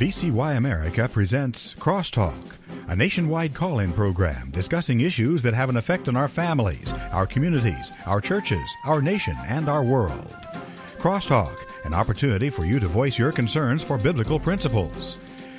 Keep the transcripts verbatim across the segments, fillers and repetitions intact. B C Y America presents Crosstalk, a nationwide call-in program discussing issues that have an effect on our families, our communities, our churches, our nation, and our world. Crosstalk, an opportunity for you to voice your concerns for biblical principles.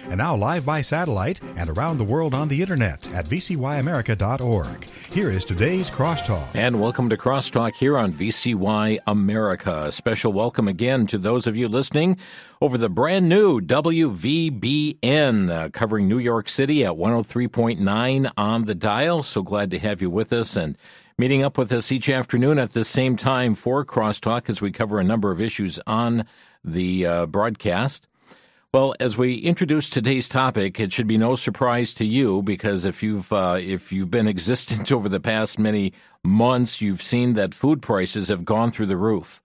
And now live by satellite and around the world on the internet at V C Y America dot org. Here is today's Crosstalk. And welcome to Crosstalk here on V C Y America. A special welcome again to those of you listening over the brand new W V B N, uh, covering New York City at one oh three point nine on the dial. So glad to have you with us and meeting up with us each afternoon at the same time for Crosstalk as we cover a number of issues on the uh, broadcast. Well, as we introduce today's topic, it should be no surprise to you, because if you've uh, if you've been existent over the past many months, you've seen that food prices have gone through the roof.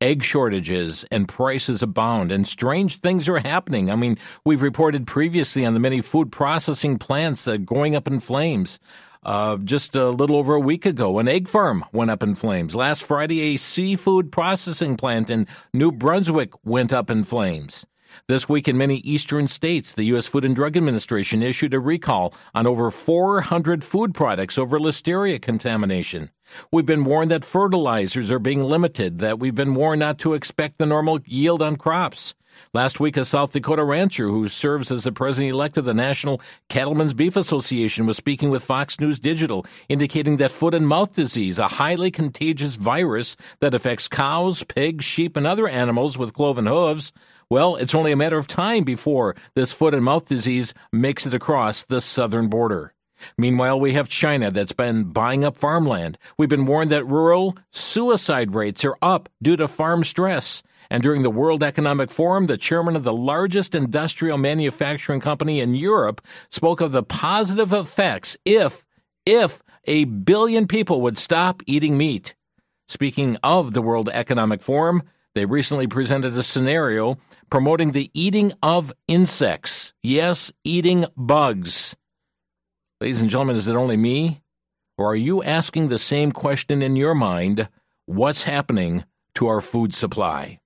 Egg shortages and prices abound, and strange things are happening. I mean, we've reported previously on the many food processing plants that are going up in flames. Uh, just a little over a week ago, an egg farm went up in flames. Last Friday, a seafood processing plant in New Brunswick went up in flames. This week in many eastern states, the U S. Food and Drug Administration issued a recall on over four hundred food products over listeria contamination. We've been warned that fertilizers are being limited, that we've been warned not to expect the normal yield on crops. Last week, a South Dakota rancher who serves as the president-elect of the National Cattlemen's Beef Association was speaking with Fox News Digital, indicating that foot-and-mouth disease, a highly contagious virus that affects cows, pigs, sheep, and other animals with cloven hooves, well, it's only a matter of time before this foot-and-mouth disease makes it across the southern border. Meanwhile, we have China that's been buying up farmland. We've been warned that rural suicide rates are up due to farm stress. And during the World Economic Forum, the chairman of the largest industrial manufacturing company in Europe spoke of the positive effects if, if a billion people would stop eating meat. Speaking of the World Economic Forum, they recently presented a scenario promoting the eating of insects. Yes, eating bugs. Ladies and gentlemen, is it only me? Or are you asking the same question in your mind? What's happening to our food supply?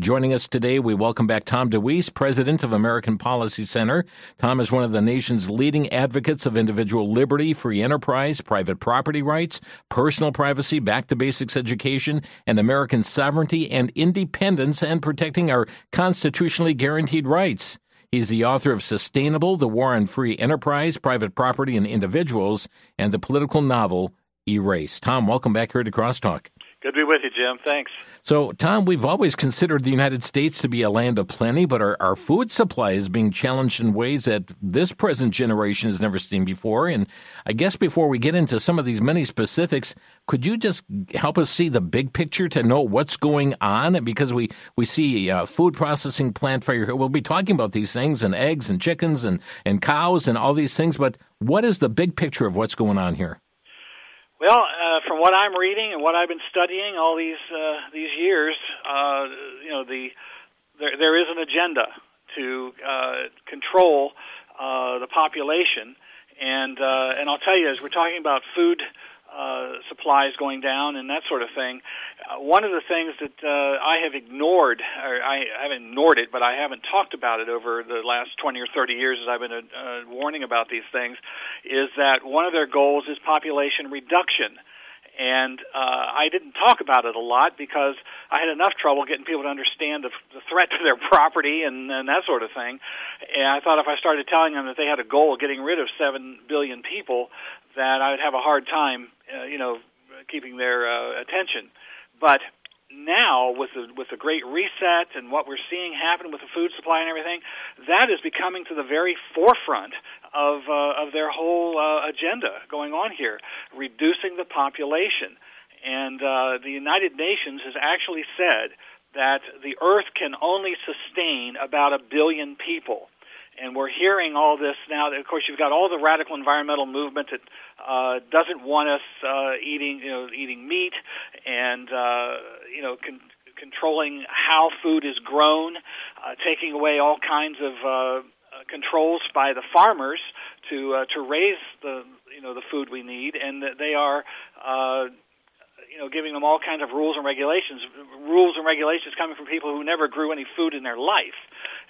Joining us today, we welcome back Tom DeWeese, president of American Policy Center. Tom is one of the nation's leading advocates of individual liberty, free enterprise, private property rights, personal privacy, back-to-basics education, and American sovereignty and independence, and protecting our constitutionally guaranteed rights. He's the author of Sustainable, The War on Free Enterprise, Private Property, and Individuals, and the political novel Erase. Tom, welcome back here to Crosstalk. Good to be with you, Jim. Thanks. So, Tom, we've always considered the United States to be a land of plenty, but our, our food supply is being challenged in ways that this present generation has never seen before. And I guess before we get into some of these many specifics, could you just help us see the big picture to know what's going on? Because we, we see uh, food processing plant fire. We'll be talking about these things, and eggs and chickens and, and cows and all these things. But what is the big picture of what's going on here? Well, uh, from what I'm reading and what I've been studying all these uh, these years, uh, you know, the there, there is an agenda to uh, control uh, the population, and uh, and I'll tell you, as we're talking about food uh, supplies going down and that sort of thing, uh, one of the things that uh, I have ignored, or I haven't ignored it, but I haven't talked about it over the last twenty or thirty years as I've been uh, warning about these things, is that one of their goals is population reduction. And uh, I didn't talk about it a lot because I had enough trouble getting people to understand the, the threat to their property and, and that sort of thing. And I thought if I started telling them that they had a goal of getting rid of seven billion people, that I would have a hard time, uh, you know, keeping their uh, attention. But now, with the, with the Great Reset and what we're seeing happen with the food supply and everything, that is becoming to the very forefront of uh, of their whole uh, agenda going on here, reducing the population. And uh, the United Nations has actually said that the Earth can only sustain about a billion people. And we're hearing all this now. Of course, you've got all the radical environmental movement that uh, doesn't want us uh, eating, you know, eating meat, and uh, you know, con- controlling how food is grown, uh, taking away all kinds of uh, controls by the farmers to uh, to raise the you know the food we need, and they are. Uh, you know, giving them all kinds of rules and regulations, rules and regulations coming from people who never grew any food in their life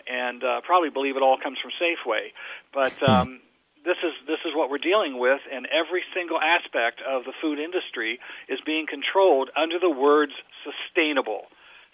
and uh, probably believe it all comes from Safeway. But um, this is this is what we're dealing with, and every single aspect of the food industry is being controlled under the words sustainable.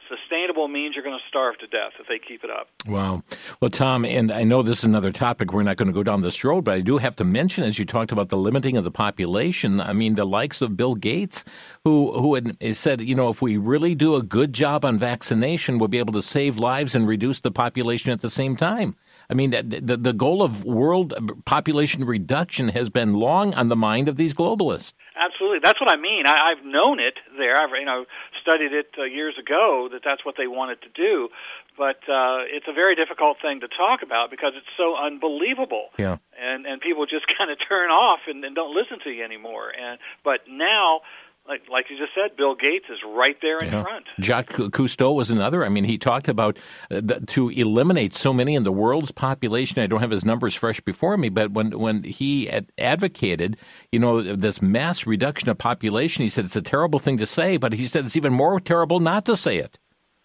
Sustainable means you're going to starve to death if they keep it up. Wow. Well, Tom, and I know this is another topic. We're not going to go down this road, but I do have to mention, as you talked about the limiting of the population, I mean, the likes of Bill Gates, who, who had said, you know, if we really do a good job on vaccination, we'll be able to save lives and reduce the population at the same time. I mean, the, the, the goal of world population reduction has been long on the mind of these globalists. Absolutely. That's what I mean. I, I've known it there. I've you know studied it uh, years ago that that's what they wanted to do. But uh, it's a very difficult thing to talk about because it's so unbelievable. Yeah. And and people just kind of turn off and, and don't listen to you anymore. And But now... Like, like you just said, Bill Gates is right there in yeah. front. Jacques Cousteau was another. I mean, he talked about uh, the, to eliminate so many in the world's population. I don't have his numbers fresh before me, but when, when he ad- advocated, you know, this mass reduction of population, he said it's a terrible thing to say, but he said it's even more terrible not to say it.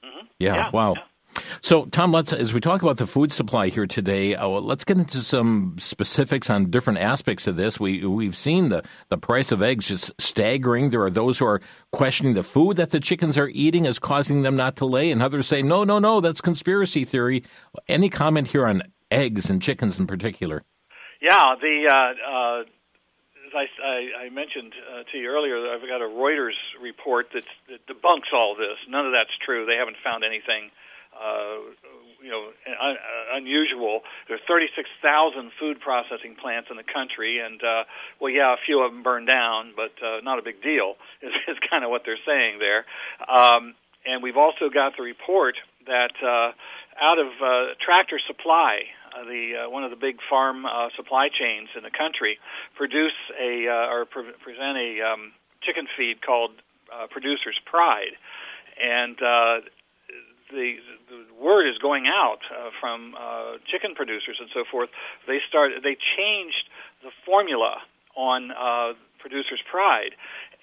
Mm-hmm. Yeah, yeah, wow. Yeah. So, Tom, let's as we talk about the food supply here today, uh, let's get into some specifics on different aspects of this. We, we've seen the, the price of eggs just staggering. There are those who are questioning the food that the chickens are eating is causing them not to lay, and others say, no, no, no, that's conspiracy theory. Any comment here on eggs and chickens in particular? Yeah, the uh, uh, as I, I, I mentioned uh, to you earlier, I've got a Reuters report that's, that debunks all this. None of that's true. They haven't found anything Uh, you know, un- unusual. There are thirty-six thousand food processing plants in the country, and, uh, well, yeah, a few of them burned down, but uh, not a big deal is, is kind of what they're saying there. Um, and we've also got the report that uh, out of uh, Tractor Supply, uh, the uh, one of the big farm uh, supply chains in the country, produce a uh, or pre- present a um, chicken feed called uh, Producers Pride, and uh The, the word is going out uh, from uh, chicken producers and so forth. They started, they changed the formula on uh, Producers Pride,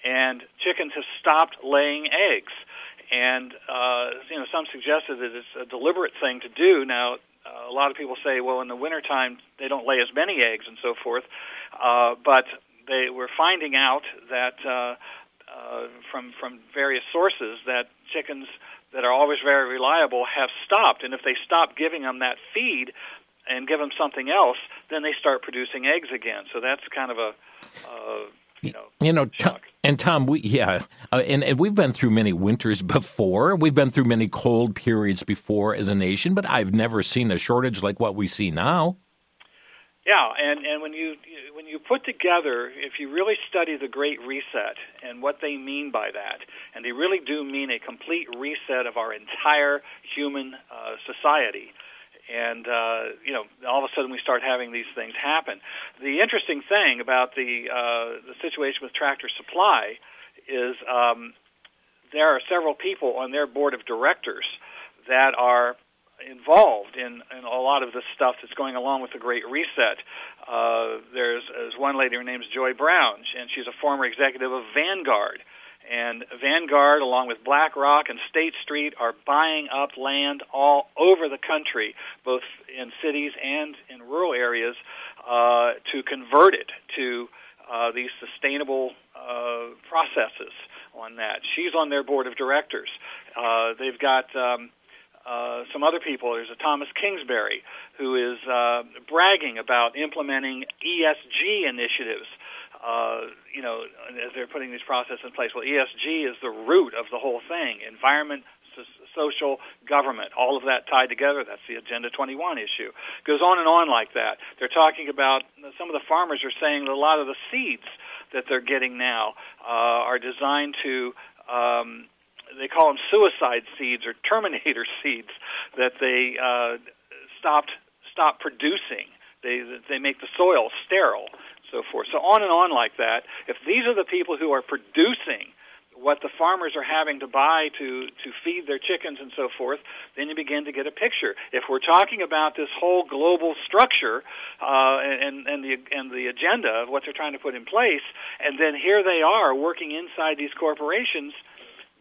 and chickens have stopped laying eggs. And uh, you know, some suggested that it's a deliberate thing to do. Now, uh, a lot of people say, well, in the wintertime, they don't lay as many eggs and so forth. Uh, but they were finding out that uh, uh, from from various sources that chickens that are always very reliable have stopped, and if they stop giving them that feed and give them something else, then they start producing eggs again. So that's kind of a, uh, you know, you know, shock. T- And Tom, we yeah, uh, and, and we've been through many winters before. We've been through many cold periods before as a nation, but I've never seen a shortage like what we see now. Yeah, and, and when you when you put together, if you really study the Great Reset and what they mean by that, and they really do mean a complete reset of our entire human uh, society, and uh, you know, all of a sudden we start having these things happen. The interesting thing about the uh, the situation with Tractor Supply is um, there are several people on their board of directors that are involved in, in a lot of the stuff that's going along with the Great Reset. Uh, there's, there's one lady, her name's Joy Brown, and she's a former executive of Vanguard. And Vanguard, along with BlackRock and State Street, are buying up land all over the country, both in cities and in rural areas, uh, to convert it to uh, these sustainable uh, processes on that. She's on their board of directors. Uh, they've got... Um, Uh, some other people. There's a Thomas Kingsbury who is uh, bragging about implementing E S G initiatives, uh, you know, as they're putting these processes in place. Well, E S G is the root of the whole thing, environment, social, government, all of that tied together. That's the Agenda twenty-one issue. Goes on and on like that. They're talking about, some of the farmers are saying that a lot of the seeds that they're getting now uh, are designed to um, they call them suicide seeds or terminator seeds that they uh, stopped stopped producing. They they make the soil sterile, so forth. So on and on like that. If these are the people who are producing what the farmers are having to buy to, to feed their chickens and so forth, then you begin to get a picture. If we're talking about this whole global structure uh, and, and, the, and the agenda of what they're trying to put in place, and then here they are working inside these corporations,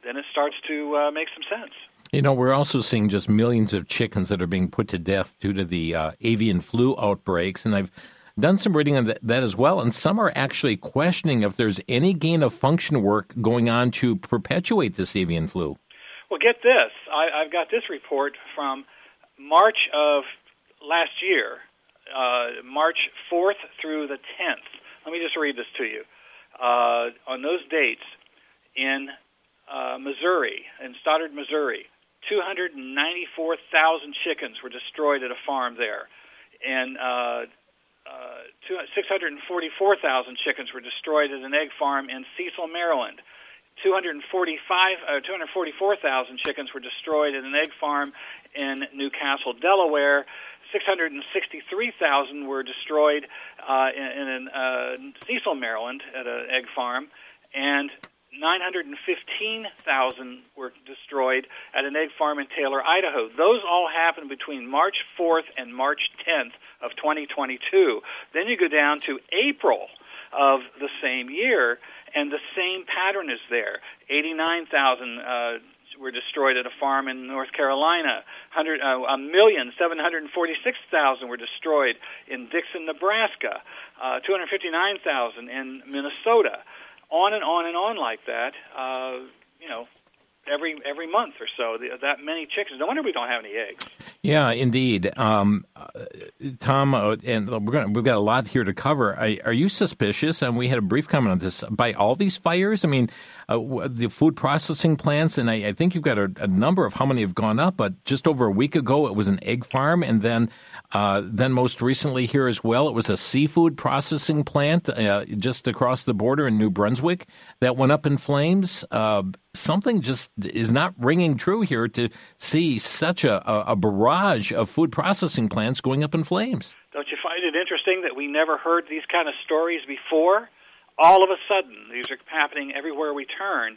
then it starts to uh, make some sense. You know, we're also seeing just millions of chickens that are being put to death due to the uh, avian flu outbreaks, and I've done some reading on that as well, and some are actually questioning if there's any gain-of-function work going on to perpetuate this avian flu. Well, get this. I, I've got this report from March of last year, uh, March fourth through the tenth. Let me just read this to you. Uh, on those dates, in uh, Missouri, in Stoddard, Missouri, two hundred ninety-four thousand chickens were destroyed at a farm there. And uh Uh, six hundred forty-four thousand chickens were destroyed at an egg farm in Cecil, Maryland. two hundred forty-five, uh, two hundred forty-four thousand chickens were destroyed at an egg farm in New Castle, Delaware. six hundred sixty-three thousand were destroyed uh, in, in uh, Cecil, Maryland at an egg farm. And nine hundred fifteen thousand were destroyed at an egg farm in Taylor, Idaho. Those all happened between March fourth and March tenth of twenty twenty-two. Then you go down to April of the same year, and the same pattern is there. eighty-nine thousand uh, were destroyed at a farm in North Carolina. Uh, one million seven hundred forty-six thousand were destroyed in Dixon, Nebraska. Uh, two hundred fifty-nine thousand in Minnesota. On and on and on like that, uh, you know, every every month or so, the, that many chickens. No wonder we don't have any eggs. Yeah, indeed. Um, uh, Tom, uh, and we're gonna, we've got a lot here to cover. I, are you suspicious, and we had a brief comment on this, by all these fires? I mean, uh, the food processing plants, and I, I think you've got a, a number of how many have gone up, but just over a week ago it was an egg farm, and then uh, then most recently here as well it was a seafood processing plant uh, just across the border in New Brunswick that went up in flames. Uh, something just is not ringing true here to see such a, a, a barrage of food processing plants going up in flames. Don't you find it interesting that we never heard these kind of stories before? All of a sudden, these are happening everywhere we turn.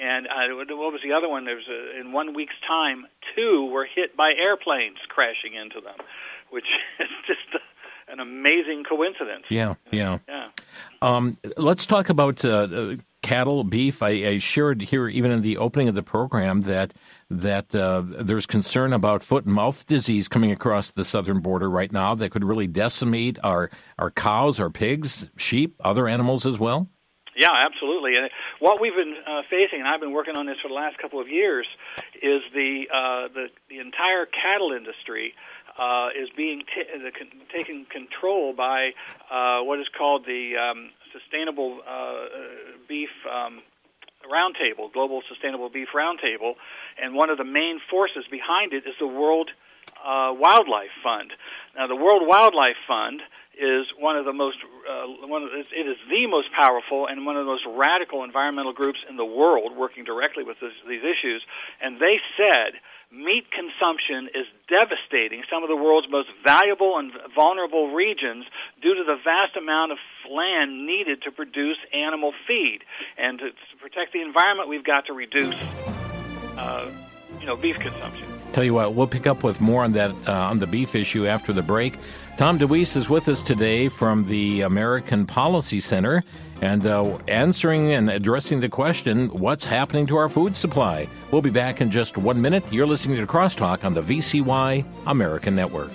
And uh, what was the other one? There's a, in one week's time, two were hit by airplanes crashing into them, which is just an amazing coincidence. Yeah, yeah. yeah. Um, let's talk about uh, cattle, beef. I, I shared here even in the opening of the program that that uh, there's concern about foot and mouth disease coming across the southern border right now that could really decimate our, our cows, our pigs, sheep, other animals as well? Yeah, absolutely. And what we've been uh, facing, and I've been working on this for the last couple of years, is the uh, the, the entire cattle industry uh, is being t- the con- taken control by uh, what is called the um, Sustainable uh, Beef um Roundtable, Global Sustainable Beef Roundtable, and one of the main forces behind it is the World uh, Wildlife Fund. Now, the World Wildlife Fund is one of the most, uh, one of the, it is the most powerful and one of the most radical environmental groups in the world, working directly with this, these issues, and they said meat consumption is devastating some of the world's most valuable and vulnerable regions due to the vast amount of land needed to produce animal feed. And to protect the environment, we've got to reduce, uh, you know, beef consumption. Tell you what, we'll pick up with more on that uh, on the beef issue after the break. Tom DeWeese is with us today from the American Policy Center and uh, answering and addressing the question, what's happening to our food supply? We'll be back in just one minute. You're listening to Crosstalk on the V C Y American Network.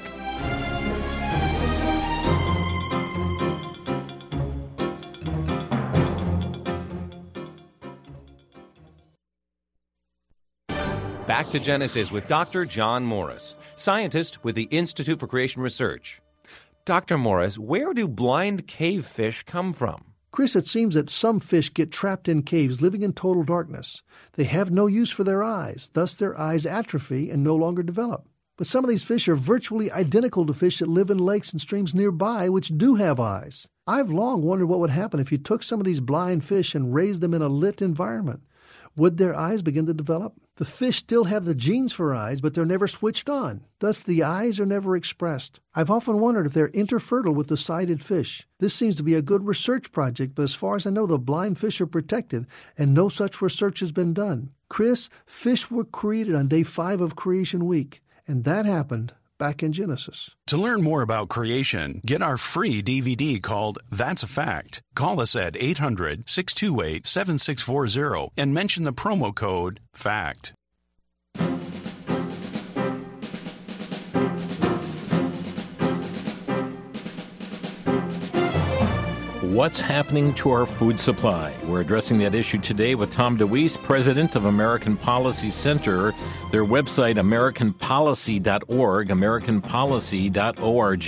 Back to Genesis with Doctor John Morris, scientist with the Institute for Creation Research. Doctor Morris, where do blind cave fish come from? Chris, it seems that some fish get trapped in caves living in total darkness. They have no use for their eyes, thus their eyes atrophy and no longer develop. But some of these fish are virtually identical to fish that live in lakes and streams nearby which do have eyes. I've long wondered what would happen if you took some of these blind fish and raised them in a lit environment. would their eyes begin to develop? The fish still have the genes for eyes, but they're never switched on. Thus, the eyes are never expressed. I've often wondered if they're interfertile with the sighted fish. This seems to be a good research project, but as far as I know, the blind fish are protected, and no such research has been done. Chris, fish were created on day five of Creation Week, and that happened back in Genesis. To learn more about creation, get our free D V D called That's a Fact. Call us at eight hundred, six two eight, seven six four zero and mention the promo code FACT. What's happening to our food supply? We're addressing that issue today with Tom DeWeese, president of American Policy Center. Their website, american policy dot org, american policy dot org.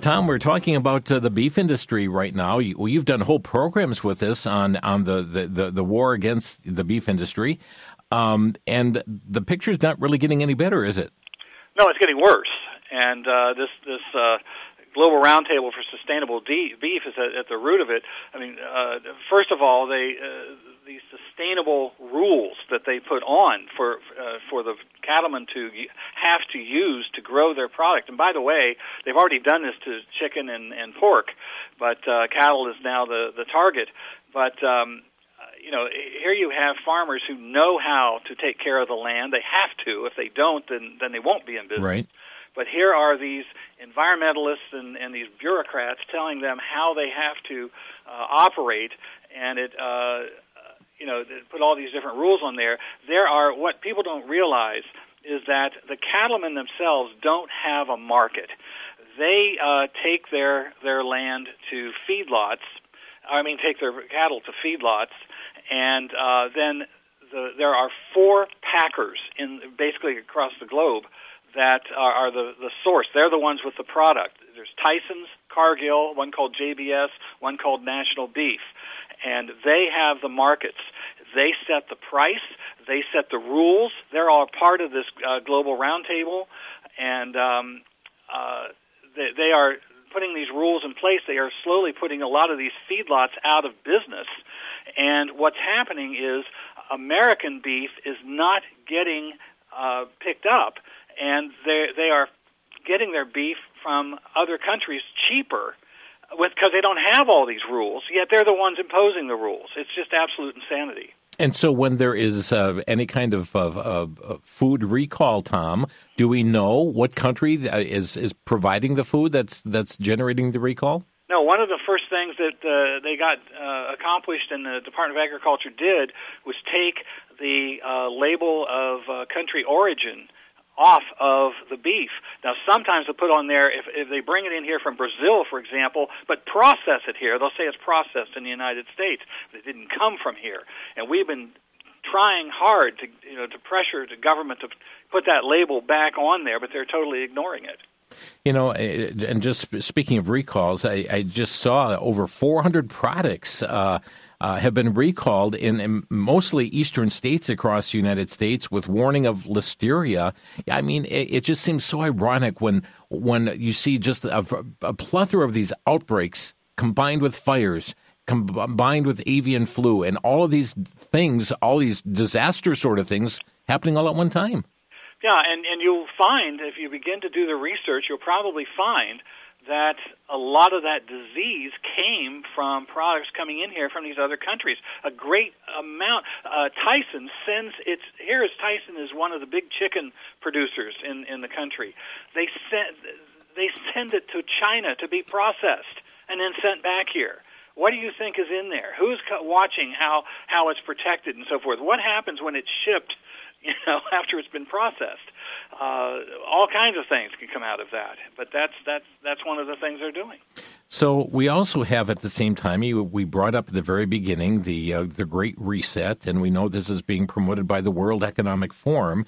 Tom, we're talking about uh, the beef industry right now. You, well, you've done whole programs with us on, on the, the, the, the war against the beef industry. Um, and the picture's not really getting any better, is it? No, it's getting worse. And uh, this... this uh Global Roundtable for Sustainable de- Beef is at, at the root of it. I mean, uh, first of all, they uh, the sustainable rules that they put on for uh, for the cattlemen to have to use to grow their product. And by the way, they've already done this to chicken and, and pork, but uh, cattle is now the, the target. But um, you know, here you have farmers who know how to take care of the land. They have to. If they don't, then, then they won't be in business. Right. But here are these environmentalists and, and these bureaucrats telling them how they have to uh, operate, and it, uh, you know, they put all these different rules on there. There are what people don't realize is that the cattlemen themselves don't have a market. They uh, take their their land to feedlots. I mean, take their cattle to feedlots, and uh, then the, there are four packers in basically across the globe that are, are the, the source. They're the ones with the product. There's Tyson's, Cargill, one called J B S, one called National Beef. And they have the markets. They set the price. They set the rules. They're all part of this uh, global roundtable. And um, uh, they, they are putting these rules in place. They are slowly putting a lot of these feedlots out of business. And what's happening is American beef is not getting uh, picked up. And they they are getting their beef from other countries cheaper with because they don't have all these rules, yet they're the ones imposing the rules. It's just absolute insanity. And so when there is uh, any kind of uh, uh, food recall, Tom, do we know what country is, is providing the food that's that's generating the recall? No, one of the first things that uh, they got uh, accomplished and the Department of Agriculture did was take the uh, label of uh, country origin off of the beef. Now, sometimes they'll put on there, if, if they bring it in here from Brazil, for example, but process it here, they'll say it's processed in the United States. It didn't come from here. And we've been trying hard to, you know, to pressure the government to put that label back on there, but they're totally ignoring it. You know, and just speaking of recalls, I, I just saw over four hundred products uh, Uh, have been recalled in, in mostly eastern states across the United States with warning of listeria. I mean, it, it just seems so ironic when when you see just a, a plethora of these outbreaks combined with fires, com- combined with avian flu, and all of these things, all these disaster sort of things happening all at one time. Yeah, and, and you'll find, if you begin to do the research, you'll probably find that a lot of that disease came from products coming in here from these other countries. A great amount. Uh, Tyson sends its – here is Tyson is one of the big chicken producers in, in the country. They send, they send it to China to be processed and then sent back here. What do you think is in there? Who's watching how, how it's protected and so forth? What happens when it's shipped, you know, after it's been processed? Uh, all kinds of things can come out of that, but that's that's that's one of the things they're doing. So we also have at the same time, we brought up at the very beginning the uh, the Great Reset, and we know this is being promoted by the World Economic Forum.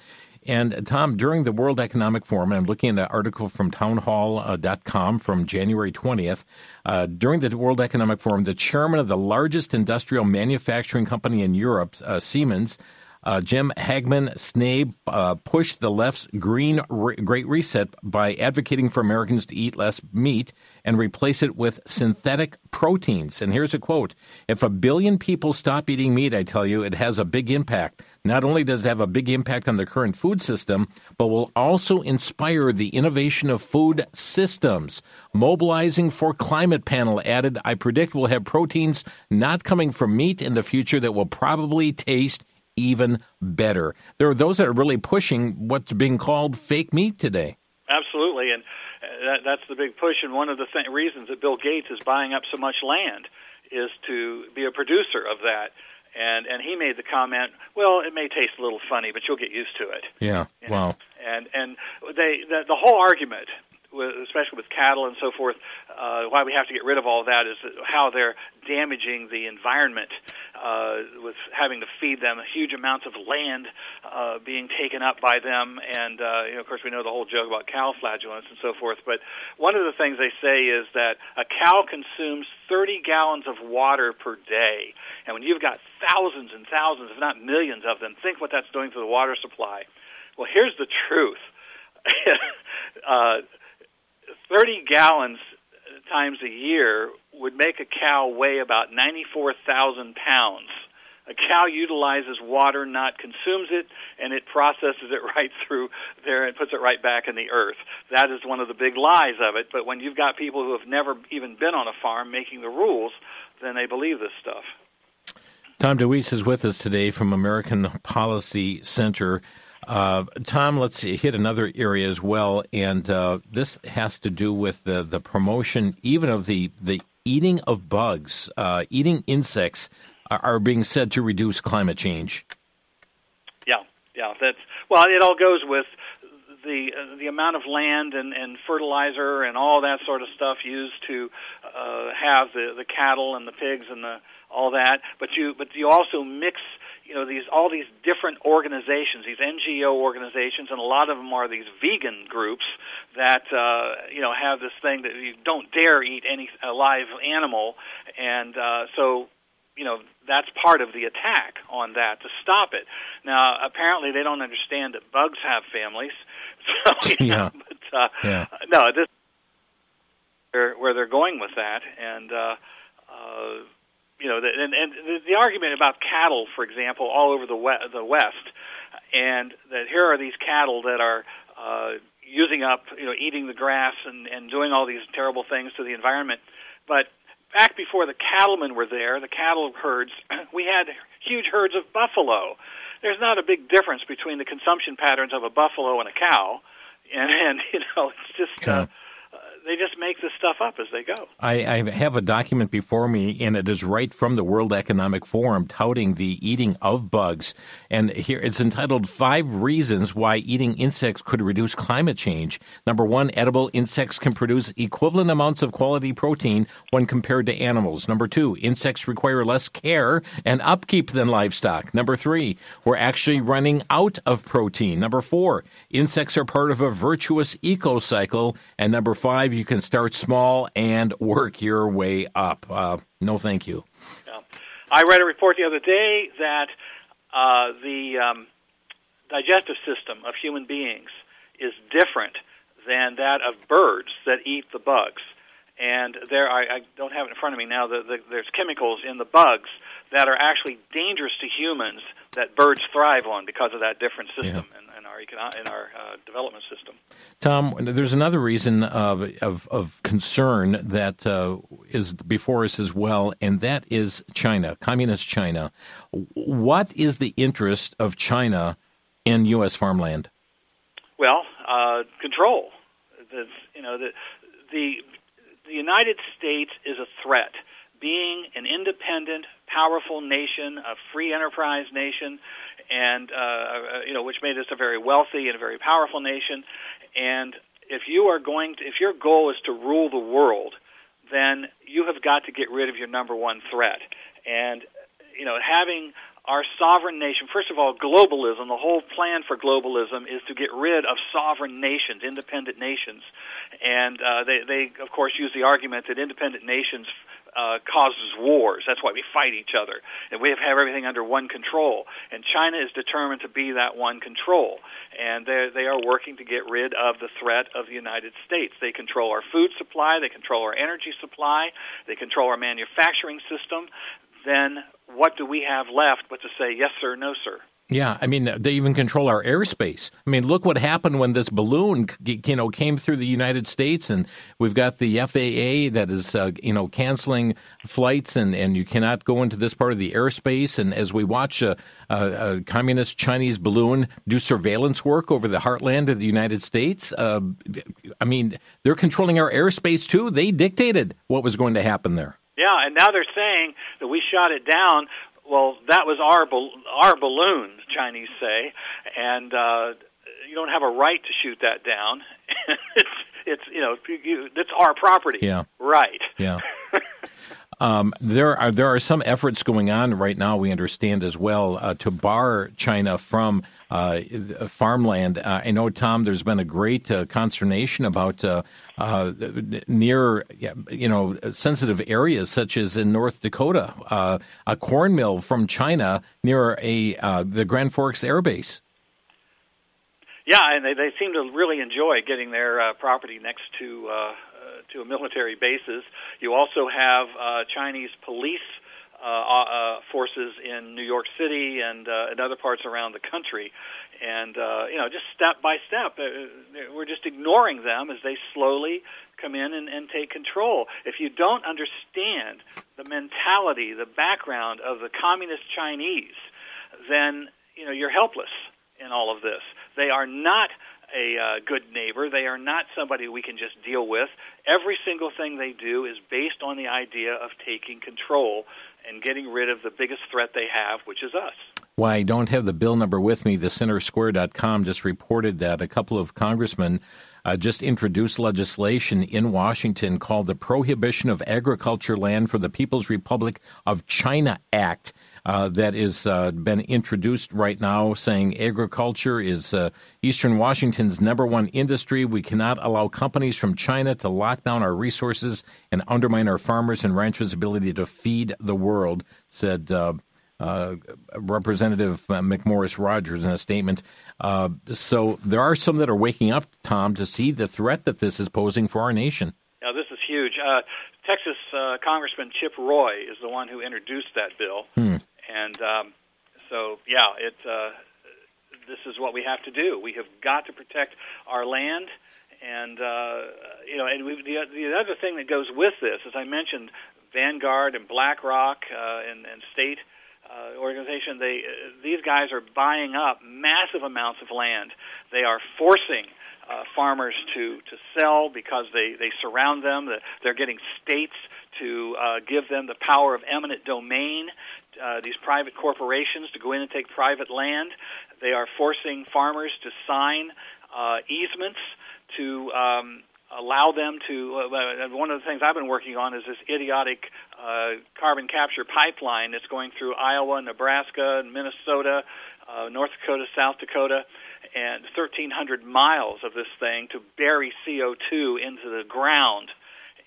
And Tom, during the World Economic Forum, and I'm looking at an article from townhall dot com from January twentieth. Uh, during the World Economic Forum, the chairman of the largest industrial manufacturing company in Europe, uh, Siemens, Uh, Jim Hagman-Snabe uh, pushed the left's green re- Great Reset by advocating for Americans to eat less meat and replace it with synthetic proteins. And here's a quote. If a billion people stop eating meat, I tell you, it has a big impact. Not only does it have a big impact on the current food system, but will also inspire the innovation of food systems. Mobilizing for Climate panel added, I predict we'll have proteins not coming from meat in the future that will probably taste even better. There are those that are really pushing what's being called fake meat today. Absolutely, and that, that's the big push. And one of the th- reasons that Bill Gates is buying up so much land is to be a producer of that. And and he made the comment, well, it may taste a little funny, but you'll get used to it. Yeah, you know? Wow. And and they the, the whole argument, with, especially with cattle and so forth, uh, why we have to get rid of all that is how they're damaging the environment uh, with having to feed them, huge amounts of land uh, being taken up by them. And, uh, you know, of course, we know the whole joke about cow flagellants and so forth. But one of the things they say is that a cow consumes thirty gallons of water per day. And when you've got thousands and thousands, if not millions of them, think what that's doing to the water supply. Well, here's the truth. uh, thirty gallons times a year would make a cow weigh about ninety-four thousand pounds. A cow utilizes water, not consumes it, and it processes it right through there and puts it right back in the earth. That is one of the big lies of it. But when you've got people who have never even been on a farm making the rules, then they believe this stuff. Tom DeWeese is with us today from American Policy Center. Uh, Tom, let's hit another area as well, and uh, this has to do with the, the promotion even of the, the eating of bugs. Uh, eating insects are, are being said to reduce climate change. Yeah, yeah. That's, well, it all goes with the uh, the amount of land and, and fertilizer and all that sort of stuff used to uh, have the, the cattle and the pigs and the all that, but you but you also mix you know these all these different organizations, these N G O organizations, and a lot of them are these vegan groups that uh, you know have this thing that you don't dare eat any a live animal, and uh, so you know that's part of the attack on that to stop it. Now apparently they don't understand that bugs have families, so you yeah. know, but, uh, yeah. no, this is where they're going with that, and. Uh, uh, You know, and, and the argument about cattle, for example, all over the West, and that here are these cattle that are uh, using up, you know, eating the grass and, and doing all these terrible things to the environment. But back before the cattlemen were there, the cattle herds, we had huge herds of buffalo. There's not a big difference between the consumption patterns of a buffalo and a cow, and, and you know, it's just... Uh, They just make this stuff up as they go. I, I have a document before me, and it is right from the World Economic Forum touting the eating of bugs. And here it's entitled Five Reasons Why Eating Insects Could Reduce Climate Change. Number one, edible insects can produce equivalent amounts of quality protein when compared to animals. Number two, insects require less care and upkeep than livestock. Number three, we're actually running out of protein. Number four, insects are part of a virtuous eco-cycle. And number five, you can start small and work your way up. Uh, no, thank you. Yeah. I read a report the other day that uh, the um, digestive system of human beings is different than that of birds that eat the bugs. And there, I, I don't have it in front of me now, the, the, there's chemicals in the bugs that are actually dangerous to humans that birds thrive on because of that different system. Yeah. In our economic, in our uh, development system. Tom, there's another reason uh, of of concern that uh, is before us as well, and that is China, communist China. What is the interest of China in U S farmland? Well, uh, control. That's, you know, the, the the United States is a threat. Being an independent, powerful nation, a free enterprise nation, and uh, you know, which made us a very wealthy and a very powerful nation. And if you are going, to, if your goal is to rule the world, then you have got to get rid of your number one threat. And you know, having our sovereign nation, first of all, globalism. The whole plan for globalism is to get rid of sovereign nations, independent nations. And uh, they, they, of course, use the argument that independent nations uh, causes wars. That's why we fight each other. And we have, have everything under one control. And China is determined to be that one control. And they are working to get rid of the threat of the United States. They control our food supply. They control our energy supply. They control our manufacturing system. Then what do we have left but to say yes, sir, no, sir? Yeah, I mean, they even control our airspace. I mean, look what happened when this balloon, you know, came through the United States, and we've got the F A A that is, uh, you know, canceling flights, and, and you cannot go into this part of the airspace. And as we watch a, a, a communist Chinese balloon do surveillance work over the heartland of the United States, uh, I mean, they're controlling our airspace, too. They dictated what was going to happen there. Yeah, and now they're saying that we shot it down. Well, that was our our balloon, Chinese say, and uh, you don't have a right to shoot that down. it's, it's you know you, it's our property. Yeah. Right. Yeah. Um, there are there are some efforts going on right now, we understand as well, uh, to bar China from uh, farmland. Uh, I know, Tom, there's been a great uh, consternation about uh, uh, near, you know, sensitive areas such as in North Dakota, uh, a corn mill from China near a uh, the Grand Forks Air Base. Yeah, and they, they seem to really enjoy getting their uh, property next to uh to a military bases. You also have uh, Chinese police uh, uh, forces in New York City and, uh, and other parts around the country. And, uh, you know, just step by step, uh, we're just ignoring them as they slowly come in and, and take control. If you don't understand the mentality, the background of the communist Chinese, then, you know, you're helpless in all of this. They are not a uh, good neighbor. They are not somebody we can just deal with. Every single thing they do is based on the idea of taking control and getting rid of the biggest threat they have, which is us. Well, I don't have the bill number with me. The center square dot com just reported that a couple of congressmen uh, just introduced legislation in Washington called the Prohibition of Agriculture Land for the People's Republic of China Act. Uh, that has uh, been introduced right now, saying agriculture is uh, Eastern Washington's number one industry. We cannot allow companies from China to lock down our resources and undermine our farmers and ranchers' ability to feed the world, said uh, uh, Representative McMorris Rogers in a statement. Uh, so there are some that are waking up, Tom, to see the threat that this is posing for our nation. Now, this is huge. Uh, Texas uh, Congressman Chip Roy is the one who introduced that bill. Hmm. And um, so, yeah, it, uh, this is what we have to do. We have got to protect our land. And, uh, you know, and we, the, the other thing that goes with this, as I mentioned, Vanguard and BlackRock uh, and, and state uh, organization, they, uh, these guys are buying up massive amounts of land. They are forcing Uh, farmers to, to sell because they, they surround them. They're getting states to uh, give them the power of eminent domain, uh, these private corporations to go in and take private land. They are forcing farmers to sign uh, easements to um, allow them to uh, – one of the things I've been working on is this idiotic uh, carbon capture pipeline that's going through Iowa, Nebraska, Minnesota, uh, North Dakota, South Dakota, and thirteen hundred miles of this thing to bury C O two into the ground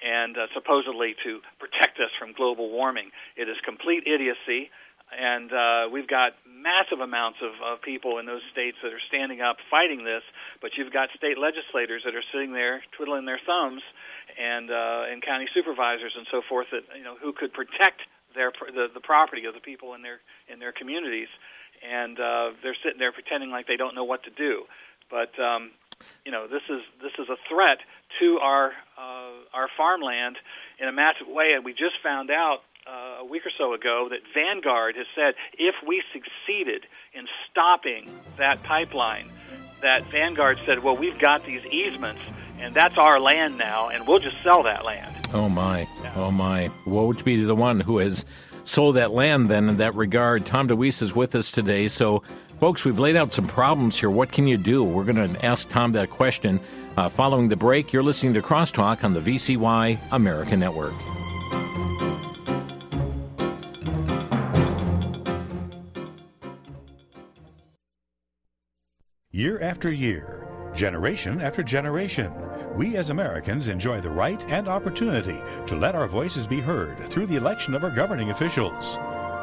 and uh, supposedly to protect us from global warming. It is complete idiocy, and uh, we've got massive amounts of, of people in those states that are standing up fighting this, but you've got state legislators that are sitting there twiddling their thumbs and, uh, and county supervisors and so forth that, you know, who could protect their the, the property of the people in their in their communities. And uh, they're sitting there pretending like they don't know what to do, but um, you know this is this is a threat to our uh, our farmland in a massive way. And we just found out uh, a week or so ago that Vanguard has said if we succeeded in stopping that pipeline, that Vanguard said, well, we've got these easements, and that's our land now, and we'll just sell that land. Oh my! Yeah. Oh my! Woe to be the one who has sold that land then in that regard. Tom DeWeese is with us today. So, folks, we've laid out some problems here. What can you do? We're going to ask Tom that question. Uh, following the break, you're listening to Crosstalk on the V C Y America Network. Year after year, Generation after generation, we as Americans enjoy the right and opportunity to let our voices be heard through the election of our governing officials.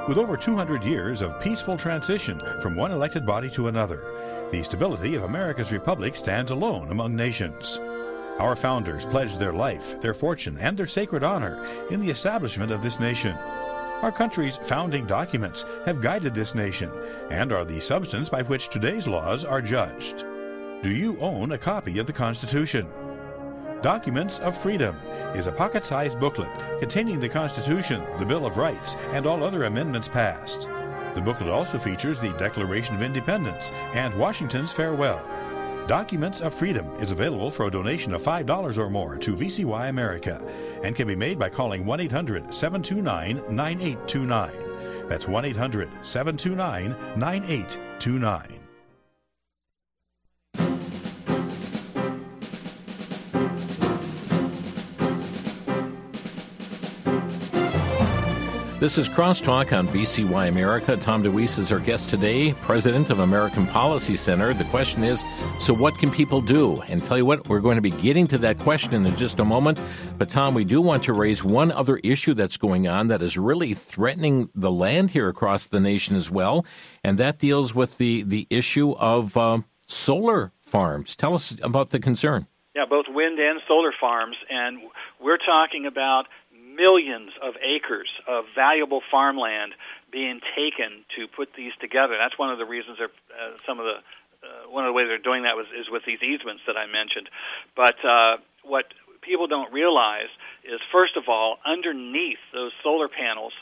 With over two hundred years of peaceful transition from one elected body to another, the stability of America's republic stands alone among nations. Our founders pledged their life, their fortune, and their sacred honor in the establishment of this nation. Our country's founding documents have guided this nation and are the substance by which today's laws are judged. Do you own a copy of the Constitution? Documents of Freedom is a pocket-sized booklet containing the Constitution, the Bill of Rights, and all other amendments passed. The booklet also features the Declaration of Independence and Washington's Farewell. Documents of Freedom is available for a donation of five dollars or more to V C Y America and can be made by calling one eight hundred, seven two nine, nine eight two nine. That's one eight hundred, seven two nine, nine eight two nine. This is Crosstalk on V C Y America. Tom DeWeese is our guest today, president of American Policy Center. The question is, so what can people do? And tell you what, we're going to be getting to that question in just a moment. But Tom, we do want to raise one other issue that's going on that is really threatening the land here across the nation as well. And that deals with the, the issue of um, solar farms. Tell us about the concern. Yeah, both wind and solar farms. And we're talking about millions of acres of valuable farmland being taken to put these together. That's one of the reasons they're uh, some of the uh, one of the ways they're doing that was, is with these easements that I mentioned. But uh, what people don't realize is, first of all, underneath those solar panels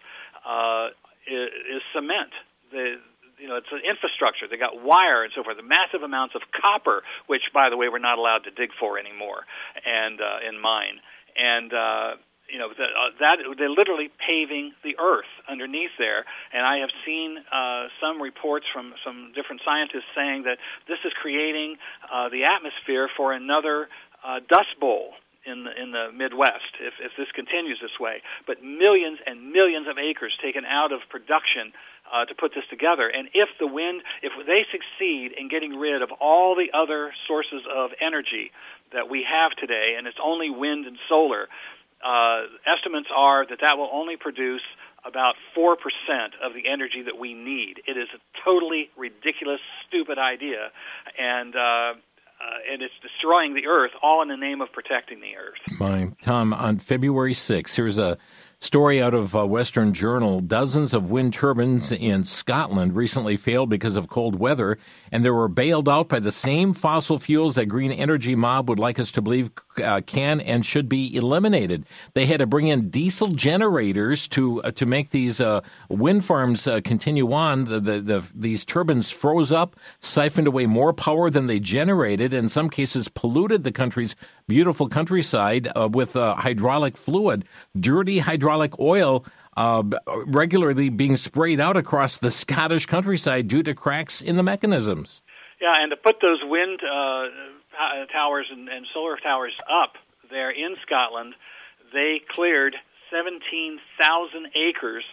uh, is, is cement. The You know, it's an infrastructure. They got wire and so forth. The massive amounts of copper, which, by the way, we're not allowed to dig for anymore, and uh, in mine and. Uh, You know, that, uh, that they're literally paving the earth underneath there. And I have seen uh, some reports from some different scientists saying that this is creating uh, the atmosphere for another uh, dust bowl in the, in the Midwest if, if this continues this way. But millions and millions of acres taken out of production uh, to put this together. And if the wind, if they succeed in getting rid of all the other sources of energy that we have today, and it's only wind and solar, Uh, estimates are that that will only produce about four percent of the energy that we need. It is a totally ridiculous, stupid idea, and uh, uh, and it's destroying the earth, all in the name of protecting the earth. My, Tom, on February sixth, here's a story out of uh, Western Journal. Dozens of wind turbines in Scotland recently failed because of cold weather, and they were bailed out by the same fossil fuels that green energy mob would like us to believe uh, can and should be eliminated. They had to bring in diesel generators to uh, to make these uh, wind farms uh, continue on. The, the, the these turbines froze up, siphoned away more power than they generated, and in some cases polluted the country's beautiful countryside uh, with uh, hydraulic fluid, dirty hydraulic hydraulic oil uh, regularly being sprayed out across the Scottish countryside due to cracks in the mechanisms. Yeah, and to put those wind uh, towers and, and solar towers up there in Scotland, they cleared seventeen thousand acres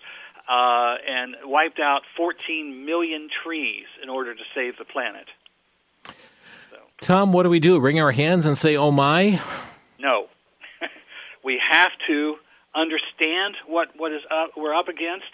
uh, and wiped out fourteen million trees in order to save the planet. So. Tom, what do we do? Wring our hands and say, oh my? No. We have to understand what, what is up, we're up against,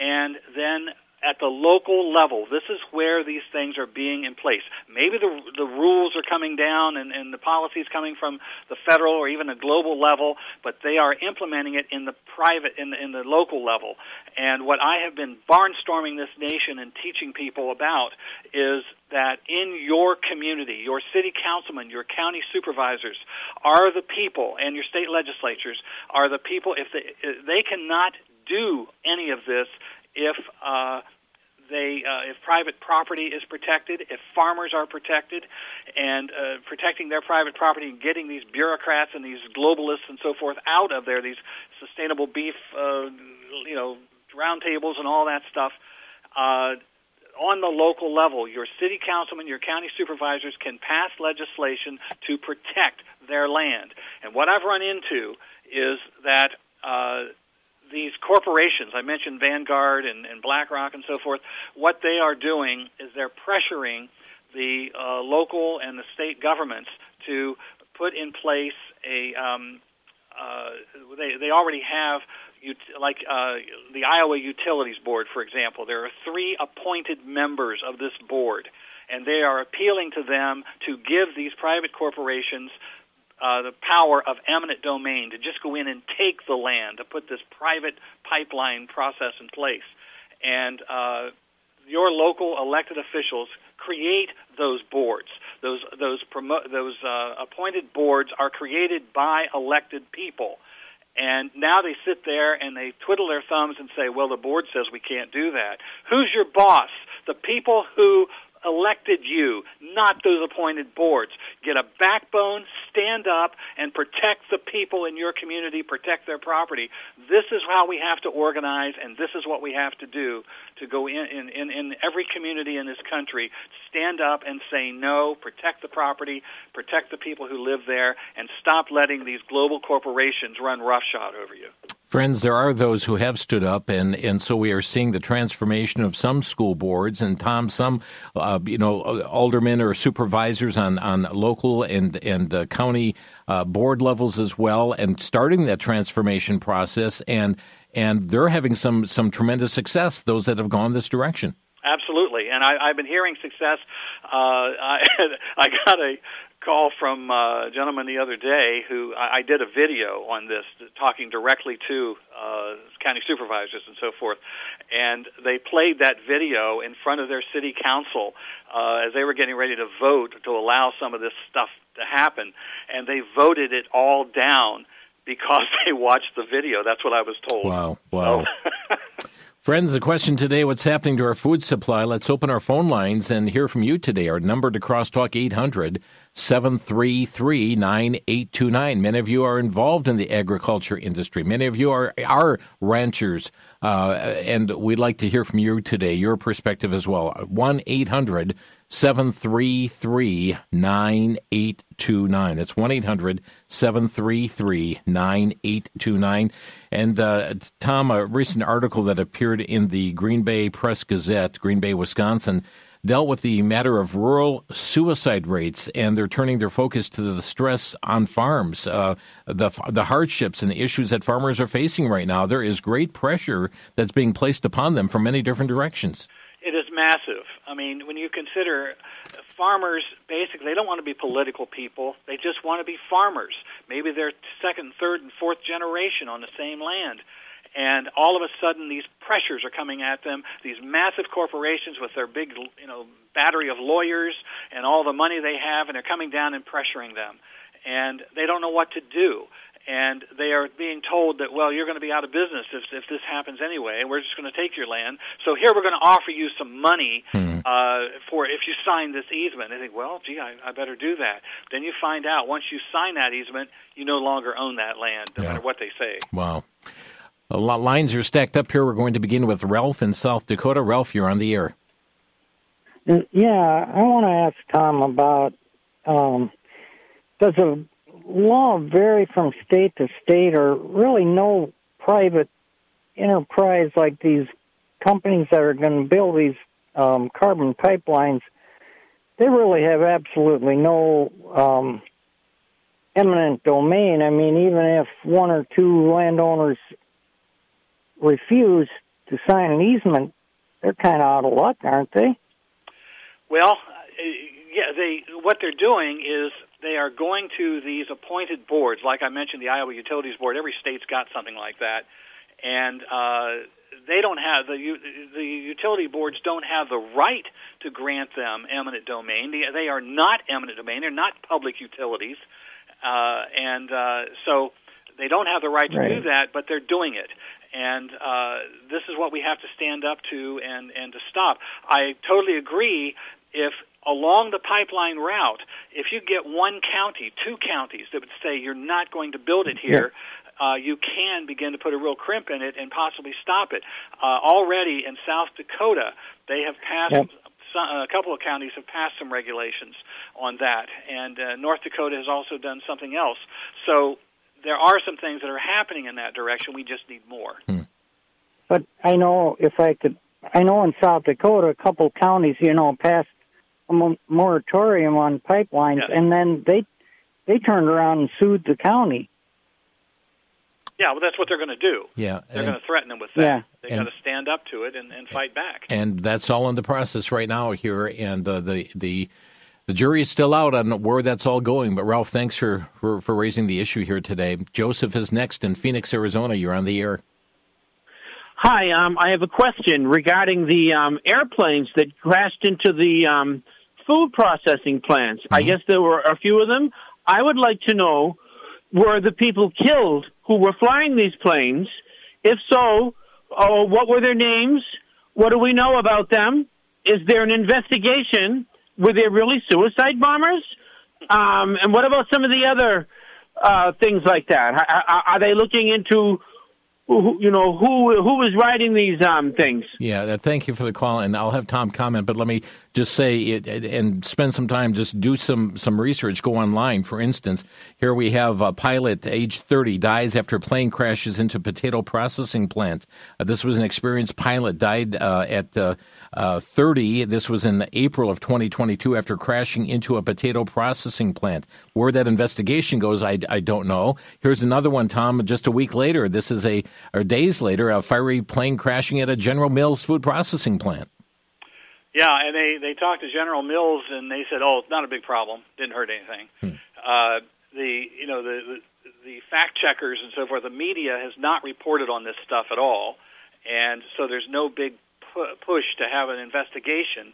and then at the local level, this is where these things are being in place. Maybe the the rules are coming down and, and the policies coming from the federal or even a global level, but they are implementing it in the private, in the, in the local level. And what I have been barnstorming this nation and teaching people about is that in your community, your city councilmen, your county supervisors are the people, and your state legislatures are the people. If they, if they cannot do any of this, if uh, they, uh, if private property is protected, if farmers are protected, and uh, protecting their private property and getting these bureaucrats and these globalists and so forth out of there, these sustainable beef, uh, you know, roundtables and all that stuff, uh, on the local level, your city councilmen, your county supervisors can pass legislation to protect their land. And what I've run into is that uh, these corporations, I mentioned Vanguard and, and BlackRock and so forth, what they are doing is they're pressuring the uh, local and the state governments to put in place a um, uh, they, they already have, like uh, the Iowa Utilities Board, for example. There are three appointed members of this board, and they are appealing to them to give these private corporations Uh, the power of eminent domain to just go in and take the land, to put this private pipeline process in place. And uh, your local elected officials create those boards. Those those promo- those uh, appointed boards are created by elected people. And now they sit there and they twiddle their thumbs and say, well, the board says we can't do that. Who's your boss? The people who elected you, not those appointed boards. Get a backbone, stand up, and protect the people in your community, protect their property. This is how we have to organize, and this is what we have to do to go in, in, in, in every community in this country, stand up and say no, protect the property, protect the people who live there, and stop letting these global corporations run roughshod over you. Friends, there are those who have stood up, and, and so we are seeing the transformation of some school boards, and Tom, some uh, you know aldermen or supervisors on, on local and and uh, county uh, board levels as well, and starting that transformation process, and and they're having some some tremendous success. Those that have gone this direction, absolutely, and I, I've been hearing success. Uh, I, I got a call from uh, a gentleman the other day who I, I did a video on this, talking directly to uh, county supervisors and so forth, and they played that video in front of their city council uh, as they were getting ready to vote to allow some of this stuff to happen, and they voted it all down because they watched the video. That's what I was told. Wow, wow. So, friends, the question today, what's happening to our food supply? Let's open our phone lines and hear from you today. Our number to crosstalk, eight hundred, seven three three, nine eight two nine. Many of you are involved in the agriculture industry. Many of you are, are ranchers, uh, and we'd like to hear from you today, your perspective as well. one eight hundred, seven three three, nine eight two nine. It's one eight hundred, seven three three, nine eight two nine. And uh, Tom, a recent article that appeared in the Green Bay Press-Gazette, Green Bay, Wisconsin, dealt with the matter of rural suicide rates, and they're turning their focus to the stress on farms, uh, the the hardships and the issues that farmers are facing right now. There is great pressure that's being placed upon them from many different directions. It is massive. I mean, when you consider farmers, basically, they don't want to be political people. They just want to be farmers. Maybe they're second, third, and fourth generation on the same land. And all of a sudden, these pressures are coming at them, these massive corporations with their big, you know, battery of lawyers and all the money they have, and they're coming down and pressuring them. And they don't know what to do. And they are being told that, well, you're going to be out of business if, if this happens anyway, and we're just going to take your land. So here we're going to offer you some money mm. uh, for if you sign this easement. They think, well, gee, I, I better do that. Then you find out once you sign that easement, you no longer own that land, no yeah. matter what they say. Wow. A lot lines are stacked up here. We're going to begin with Ralph in South Dakota. Ralph, you're on the air. Yeah, I want to ask Tom about um, does a law vary from state to state, or really no private enterprise like these companies that are going to build these um, carbon pipelines? They really have absolutely no um, eminent domain. I mean, even if one or two landowners refuse to sign an easement, they're kind of out of luck, aren't they? Well, yeah, they what they're doing is they are going to these appointed boards. Like I mentioned, the Iowa Utilities Board, every state's got something like that. And uh, they don't have, the the utility boards don't have the right to grant them eminent domain. They, they are not eminent domain. They're not public utilities. Uh, and uh, so they don't have the right to right. do that, but they're doing it. And uh, this is what we have to stand up to and, and to stop. I totally agree if along the pipeline route, if you get one county, two counties that would say you're not going to build it here, yeah. uh, you can begin to put a real crimp in it and possibly stop it. Uh, already in South Dakota, they have passed yeah. – a couple of counties have passed some regulations on that. And uh, North Dakota has also done something else. So there are some things that are happening in that direction. We just need more. Hmm. But I know if I could, I know in South Dakota, a couple counties, you know, passed a moratorium on pipelines, yeah. and then they they turned around and sued the county. Yeah, well, that's what they're going to do. Yeah, they're going to threaten them with that. Yeah, they got to stand up to it and, and fight back. And that's all in the process right now here, and uh, the the. The jury is still out on where that's all going. But, Ralph, thanks for, for, for raising the issue here today. Joseph is next in Phoenix, Arizona. You're on the air. Hi. Um, I have a question regarding the um, airplanes that crashed into the um, food processing plants. Mm-hmm. I guess there were a few of them. I would like to know, were the people killed who were flying these planes? If so, oh, what were their names? What do we know about them? Is there an investigation? Were they really suicide bombers? Um, and what about some of the other uh, things like that? Are, are they looking into, who, you know, who who was writing these um, things? Yeah, thank you for the call, and I'll have Tom comment, but let me just say it, and spend some time, just do some, some research, go online. For instance, here we have a pilot, age thirty, dies after plane crashes into potato processing plant. Uh, this was an experienced pilot, died uh, at... Uh, Uh, thirty, this was in April of twenty twenty-two after crashing into a potato processing plant. Where that investigation goes, I, I don't know. Here's another one, Tom, just a week later. This is a, or days later, a fiery plane crashing at a General Mills food processing plant. Yeah, and they, they talked to General Mills, and they said, oh, it's not a big problem. Didn't hurt anything. Hmm. Uh, the, you know, the, the, the fact checkers and so forth, the media has not reported on this stuff at all, and so there's no big push to have an investigation,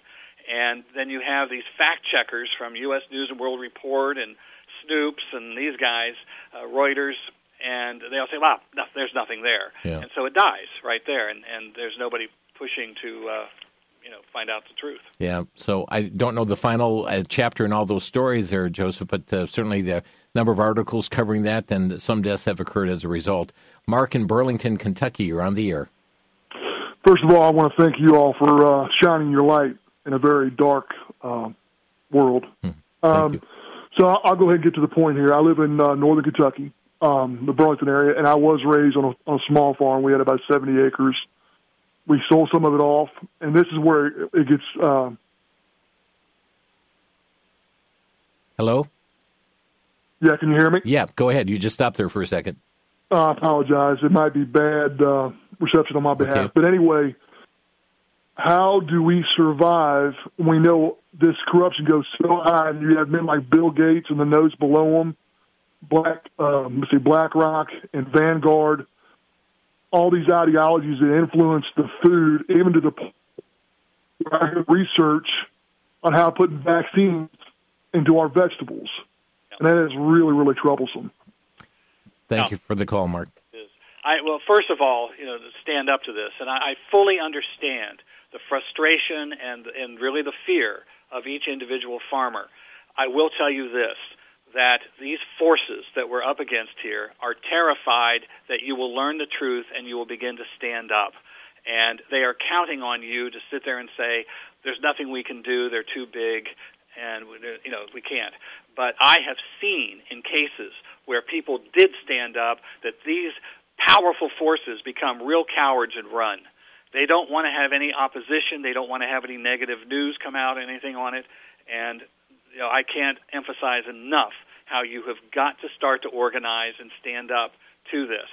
and then you have these fact checkers from U S News and World Report and Snopes and these guys, uh, Reuters, and they all say, "Wow, no, there's nothing there," yeah. and so it dies right there, and, and there's nobody pushing to, uh, you know, find out the truth. Yeah. So I don't know the final uh, chapter in all those stories there, Joseph, but uh, certainly the number of articles covering that, and some deaths have occurred as a result. Mark in Burlington, Kentucky, you're on the air. First of all, I want to thank you all for uh, shining your light in a very dark um, world. Mm, um, so I'll, I'll go ahead and get to the point here. I live in uh, northern Kentucky, um, the Burlington area, and I was raised on a, on a small farm. We had about seventy acres. We sold some of it off, and this is where it, it gets... Uh... Hello? Yeah, can you hear me? Yeah, go ahead. You just stopped there for a second. I apologize. It might be bad uh, reception on my behalf. Okay. But anyway, how do we survive when we know this corruption goes so high and you have men like Bill Gates and the nose below them, Black, um, let's see, BlackRock and Vanguard, all these ideologies that influence the food, even to the point where I did research on how to put vaccines into our vegetables. And that is really, really troublesome. Thank no. you for the call, Mark. I, well, first of all, you know, stand up to this, and I, I fully understand the frustration and and really the fear of each individual farmer. I will tell you this, that these forces that we're up against here are terrified that you will learn the truth and you will begin to stand up, and they are counting on you to sit there and say, there's nothing we can do, they're too big, and, you know, we can't. But I have seen in cases where people did stand up that these powerful forces become real cowards and run. They don't want to have any opposition. They don't want to have any negative news come out, anything on it. And, you know, I can't emphasize enough how you have got to start to organize and stand up to this.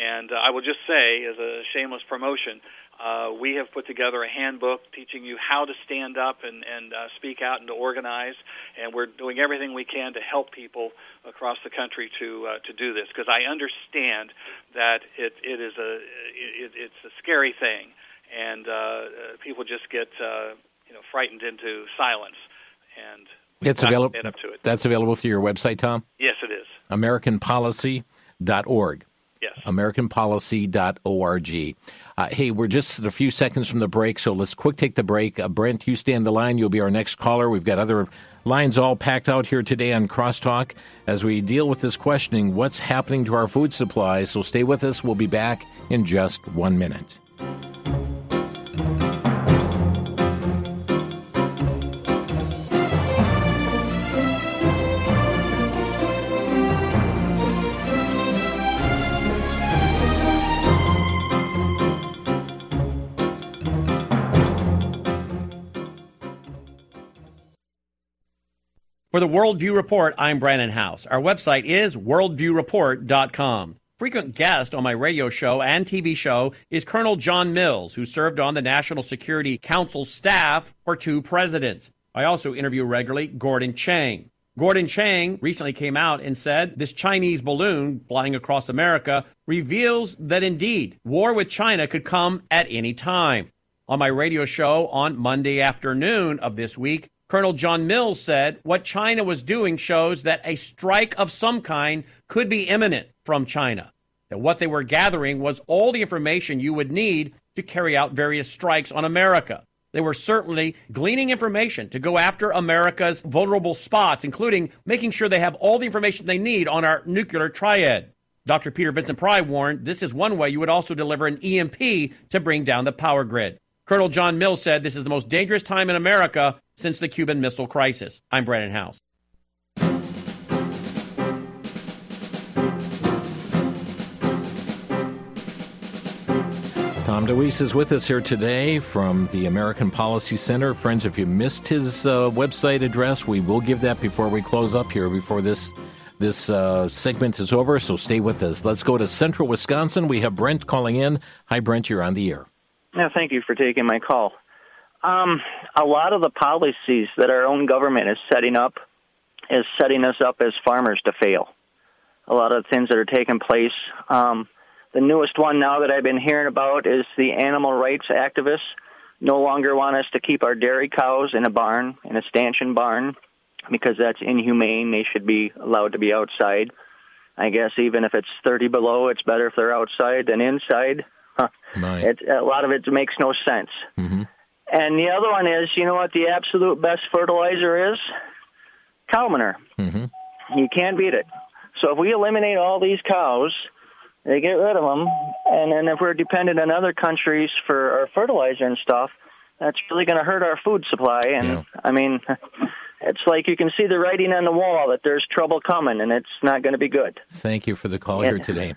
And uh, I will just say, as a shameless promotion, Uh, we have put together a handbook teaching you how to stand up and, and uh, speak out and to organize, and we're doing everything we can to help people across the country to uh, to do this, because I understand that it, it is a it, it's a scary thing, and uh, people just get uh, you know frightened into silence. And it's available. Stand up to it. That's available through your website, Tom. Yes, it is. American Policy dot org. Yes. American Policy dot org. Uh, hey, we're just a few seconds from the break, so let's quick take the break. Uh, Brent, you stay on the line. You'll be our next caller. We've got other lines all packed out here today on Crosstalk as we deal with this questioning, what's happening to our food supply. So stay with us. We'll be back in just one minute. For the Worldview Report, I'm Brandon House. Our website is worldview report dot com. Frequent guest on my radio show and T V show is Colonel John Mills, who served on the National Security Council staff for two presidents. I also interview regularly Gordon Chang. Gordon Chang recently came out and said this Chinese balloon flying across America reveals that indeed war with China could come at any time. On my radio show on Monday afternoon of this week, Colonel John Mills said what China was doing shows that a strike of some kind could be imminent from China, that what they were gathering was all the information you would need to carry out various strikes on America. They were certainly gleaning information to go after America's vulnerable spots, including making sure they have all the information they need on our nuclear triad. Doctor Peter Vincent Pry warned this is one way you would also deliver an E M P to bring down the power grid. Colonel John Mills said this is the most dangerous time in America since the Cuban Missile Crisis. I'm Brandon House. Tom DeWeese is with us here today from the American Policy Center. Friends, if you missed his uh, website address, we will give that before we close up here, before this this uh, segment is over, so stay with us. Let's go to central Wisconsin. We have Brent calling in. Hi, Brent, you're on the air. Yeah, thank you for taking my call. Um, a lot of the policies that our own government is setting up is setting us up as farmers to fail. A lot of the things that are taking place. Um, the newest one now that I've been hearing about is the animal rights activists no longer want us to keep our dairy cows in a barn, in a stanchion barn, because that's inhumane. They should be allowed to be outside. I guess even if it's thirty below, it's better if they're outside than inside. Huh. It, a lot of it makes no sense. Mm-hmm. And the other one is, you know what the absolute best fertilizer is? Cow manure. Mm-hmm. You can't beat it. So if we eliminate all these cows, they get rid of them, and then if we're dependent on other countries for our fertilizer and stuff, that's really going to hurt our food supply. And, yeah. I mean, it's like you can see the writing on the wall that there's trouble coming, and it's not going to be good. Thank you for the call yeah. here today.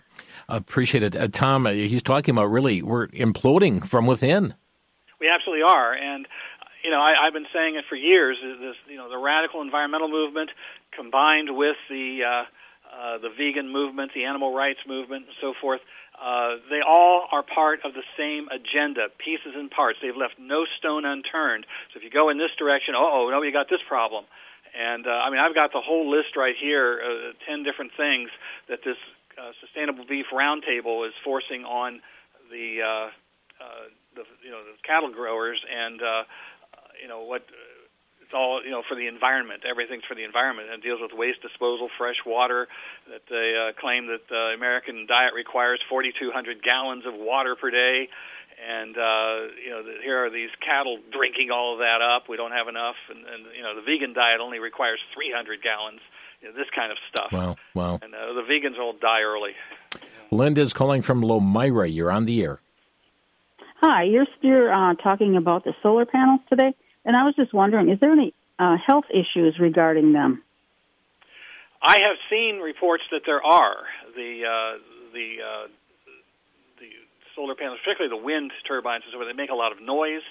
Appreciate it. Uh, Tom, he's talking about really we're imploding from within. We absolutely are. And, you know, I, I've been saying it for years, this, you know, the radical environmental movement combined with the uh, uh, the vegan movement, the animal rights movement, and so forth, uh, they all are part of the same agenda, pieces and parts. They've left no stone unturned. So if you go in this direction, uh-oh, no, you got this problem. And, uh, I mean, I've got the whole list right here, uh, ten different things that this Uh, Sustainable Beef Roundtable is forcing on the, uh, uh, the you know the cattle growers, and uh, you know what uh, it's all you know for the environment. Everything's for the environment, and it deals with waste disposal, fresh water. That they uh, claim that the American diet requires forty-two hundred gallons of water per day, and uh, you know the, here are these cattle drinking all of that up. We don't have enough, and, and you know the vegan diet only requires three hundred gallons. This kind of stuff. Wow, wow. And uh, the vegans all die early. Linda's calling from Lomira. You're on the air. Hi, you're, you're uh, talking about the solar panels today, and I was just wondering, is there any uh, health issues regarding them? I have seen reports that there are. The uh, the uh, the solar panels, particularly the wind turbines, and so forth, they make a lot of noise.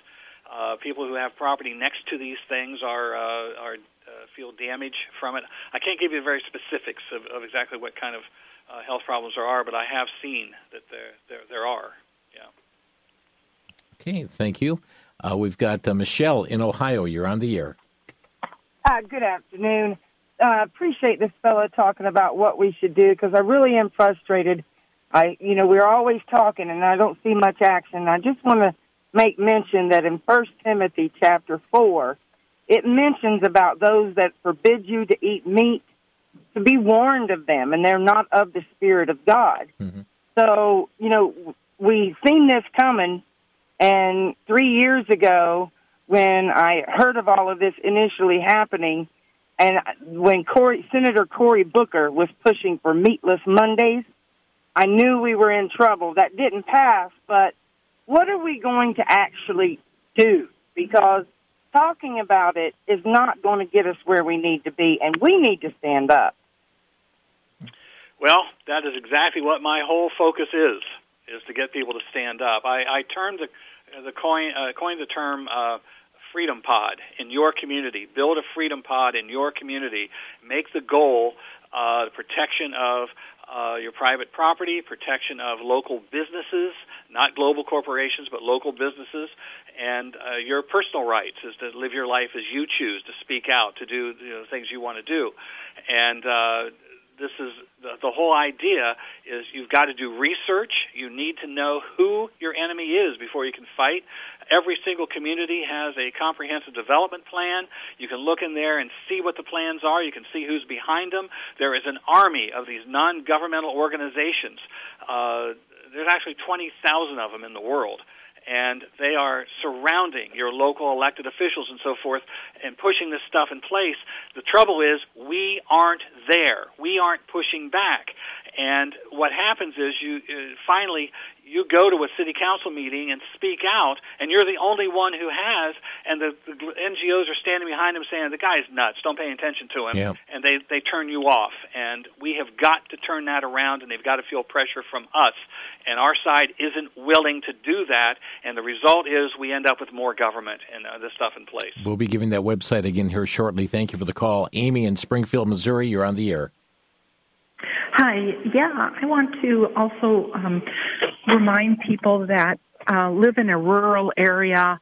Uh, people who have property next to these things are uh, are uh, feel damage from it. I can't give you very specifics of, of exactly what kind of uh, health problems there are, but I have seen that there there, there are. Yeah. Okay, thank you. Uh, we've got uh, Michelle in Ohio. You're on the air. Uh, good afternoon. I uh, appreciate this fellow talking about what we should do because I really am frustrated. I, you know, we're always talking, and I don't see much action. I just want to make mention that in First Timothy chapter four, it mentions about those that forbid you to eat meat, to be warned of them, and they're not of the Spirit of God. Mm-hmm. So, you know, we've seen this coming, and three years ago when I heard of all of this initially happening, and when Cory, Senator Cory Booker was pushing for meatless Mondays, I knew we were in trouble. That didn't pass, but what are we going to actually do? Because talking about it is not going to get us where we need to be, and we need to stand up. Well, that is exactly what my whole focus is, is to get people to stand up. I, I termed the, the coin, uh, coined the term uh, freedom pod in your community. Build a freedom pod in your community. Make the goal uh, the protection of uh, your private property, protection of local businesses, not global corporations, but local businesses, and uh, your personal rights is to live your life as you choose, to speak out, to do you know, the things you want to do. And uh, this is the, the whole idea is you've got to do research. You need to know who your enemy is before you can fight. Every single community has a comprehensive development plan. You can look in there and see what the plans are. You can see who's behind them. There is an army of these non-governmental organizations. Uh, there's actually twenty thousand of them in the world. And they are surrounding your local elected officials and so forth and pushing this stuff in place. The trouble is we aren't there. We aren't pushing back. And what happens is you uh, finally you go to a city council meeting and speak out, and you're the only one who has, and the, the N G Os are standing behind him saying, the guy's nuts, don't pay attention to him, yeah. and they, they turn you off. And we have got to turn that around, and they've got to feel pressure from us. And our side isn't willing to do that, and the result is we end up with more government and uh, this stuff in place. We'll be giving that website again here shortly. Thank you for the call. Amy in Springfield, Missouri, you're on the air. Hi. Yeah, I want to also um, remind people that uh, live in a rural area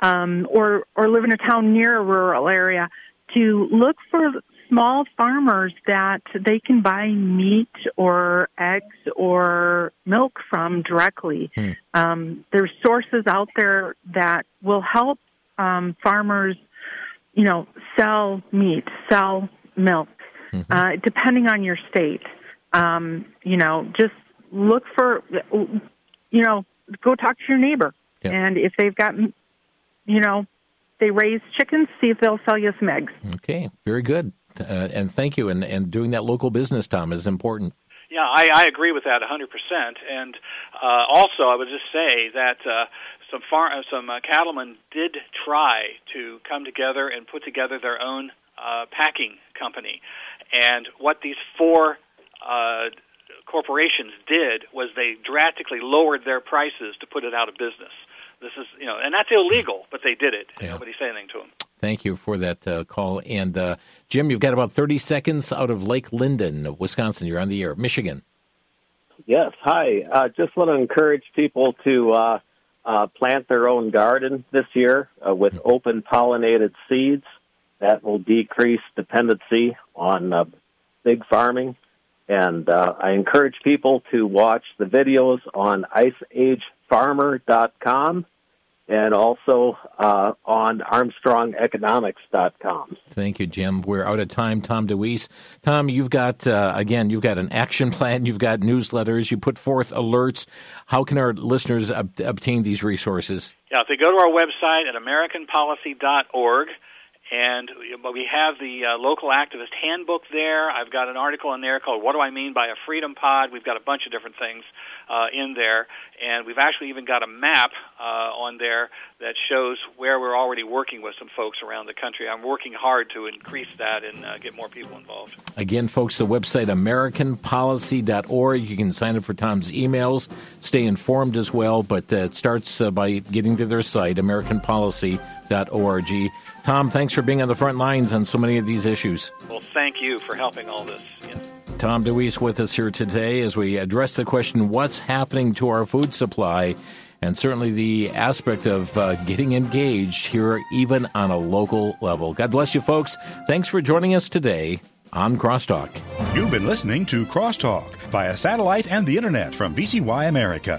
um, or, or live in a town near a rural area to look for small farmers that they can buy meat or eggs or milk from directly. Hmm. Um, there's sources out there that will help um, farmers, you know, sell meat, sell milk, mm-hmm. uh, depending on your state. Um, you know, just look for, you know, go talk to your neighbor. Yep. And if they've got, you know, they raise chickens, see if they'll sell you some eggs. Okay, very good. Uh, and thank you. And, and doing that local business, Tom, is important. Yeah, I, I agree with that one hundred percent. And uh, also, I would just say that uh, some far, uh, some uh, cattlemen did try to come together and put together their own uh, packing company. And what these four Uh, corporations did was they drastically lowered their prices to put it out of business. This is, you know, and that's illegal, but they did it. Yeah. Nobody said anything to them. Thank you for that uh, call. And uh, Jim, you've got about thirty seconds out of Lake Linden, Wisconsin. You're on the air. Michigan. Yes. Hi. I uh, just want to encourage people to uh, uh, plant their own garden this year uh, with mm-hmm. open pollinated seeds. That will decrease dependency on uh, big farming. And uh, I encourage people to watch the videos on ice age farmer dot com and also uh, on armstrong economics dot com. Thank you, Jim. We're out of time. Tom DeWeese. Tom, you've got, uh, again, you've got an action plan. You've got newsletters. You put forth alerts. How can our listeners ob- obtain these resources? Yeah, if they go to our website at american policy dot org, and we have the uh, local activist handbook there. I've got an article in there called What Do I Mean by a Freedom Pod? We've got a bunch of different things uh, in there. And we've actually even got a map uh, on there that shows where we're already working with some folks around the country. I'm working hard to increase that and uh, get more people involved. Again, folks, the website american policy dot org. You can sign up for Tom's emails, stay informed as well, but uh, it starts uh, by getting to their site, american policy dot org. Tom, thanks for being on the front lines on so many of these issues. Well, thank you for helping all this. Yeah. Tom DeWeese with us here today as we address the question, what's happening to our food supply? And certainly the aspect of uh, getting engaged here, even on a local level. God bless you, folks. Thanks for joining us today on Crosstalk. You've been listening to Crosstalk via satellite and the Internet from V C Y America.